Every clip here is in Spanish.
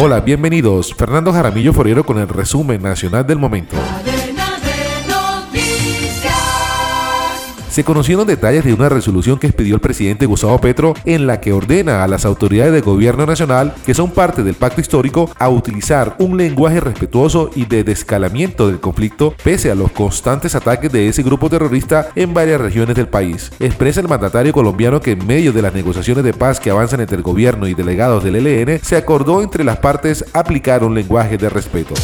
Hola, bienvenidos. Fernando Jaramillo Forero con el resumen nacional del momento. Se conocieron detalles de una resolución que expidió el presidente Gustavo Petro en la que ordena a las autoridades del gobierno nacional que son parte del pacto histórico a utilizar un lenguaje respetuoso y de desescalamiento del conflicto pese a los constantes ataques de ese grupo terrorista en varias regiones del país. Expresa el mandatario colombiano que en medio de las negociaciones de paz que avanzan entre el gobierno y delegados del ELN se acordó entre las partes aplicar un lenguaje de respeto.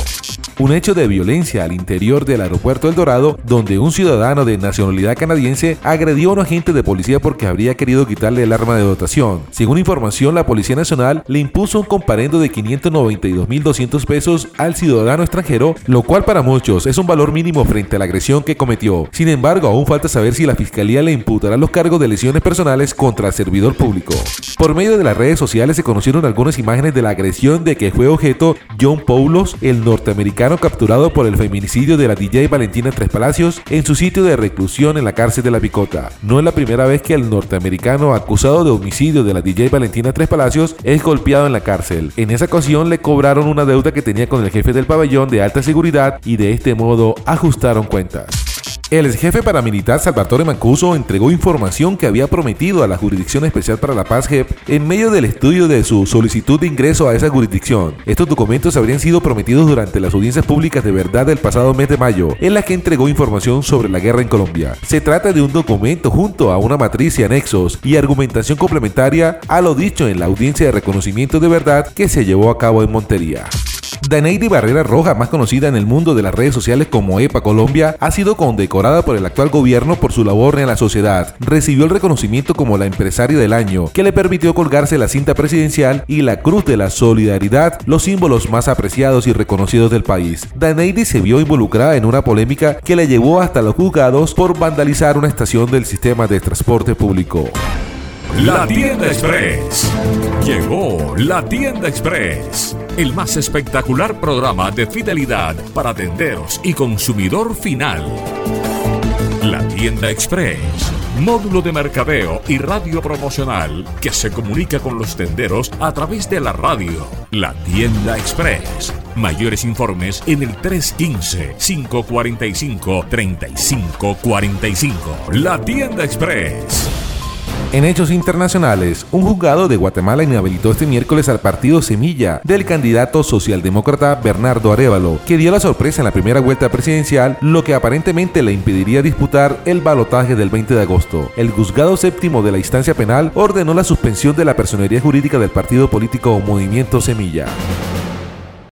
Un hecho de violencia al interior del aeropuerto El Dorado, donde un ciudadano de nacionalidad canadiense agredió a un agente de policía porque habría querido quitarle el arma de dotación. Según información, la Policía Nacional le impuso un comparendo de 592.200 pesos al ciudadano extranjero, lo cual para muchos es un valor mínimo frente a la agresión que cometió. Sin embargo, aún falta saber si la Fiscalía le imputará los cargos de lesiones personales contra el servidor público. Por medio de las redes sociales se conocieron algunas imágenes de la agresión de que fue objeto John Paulos, el norteamericano capturado por el feminicidio de la DJ Valentina Trespalacios en su sitio de reclusión en la cárcel de La Picota. No es la primera vez que el norteamericano acusado de homicidio de la DJ Valentina Trespalacios es golpeado en la cárcel. En esa ocasión le cobraron una deuda que tenía con el jefe del pabellón de alta seguridad y de este modo ajustaron cuentas. El exjefe paramilitar Salvatore Mancuso entregó información que había prometido a la Jurisdicción Especial para la Paz JEP en medio del estudio de su solicitud de ingreso a esa jurisdicción. Estos documentos habrían sido prometidos durante las audiencias públicas de verdad del pasado mes de mayo, en las que entregó información sobre la guerra en Colombia. Se trata de un documento junto a una matriz y anexos y argumentación complementaria a lo dicho en la audiencia de reconocimiento de verdad que se llevó a cabo en Montería. Daneidi Barrera Roja, más conocida en el mundo de las redes sociales como EPA Colombia, ha sido condecorada por el actual gobierno por su labor en la sociedad. Recibió el reconocimiento como la empresaria del año, que le permitió colgarse la cinta presidencial y la Cruz de la Solidaridad, los símbolos más apreciados y reconocidos del país. Daneidi se vio involucrada en una polémica que la llevó hasta los juzgados por vandalizar una estación del sistema de transporte público. La Tienda Express. Llegó La Tienda Express, el más espectacular programa de fidelidad para tenderos y consumidor final. La Tienda Express, módulo de mercadeo y radio promocional que se comunica con los tenderos a través de la radio. La Tienda Express. Mayores informes en el 315-545-3545. La Tienda Express. En hechos internacionales, un juzgado de Guatemala inhabilitó este miércoles al partido Semilla del candidato socialdemócrata Bernardo Arévalo, que dio la sorpresa en la primera vuelta presidencial, lo que aparentemente le impediría disputar el balotaje del 20 de agosto. El juzgado séptimo de la instancia penal ordenó la suspensión de la personería jurídica del partido político Movimiento Semilla.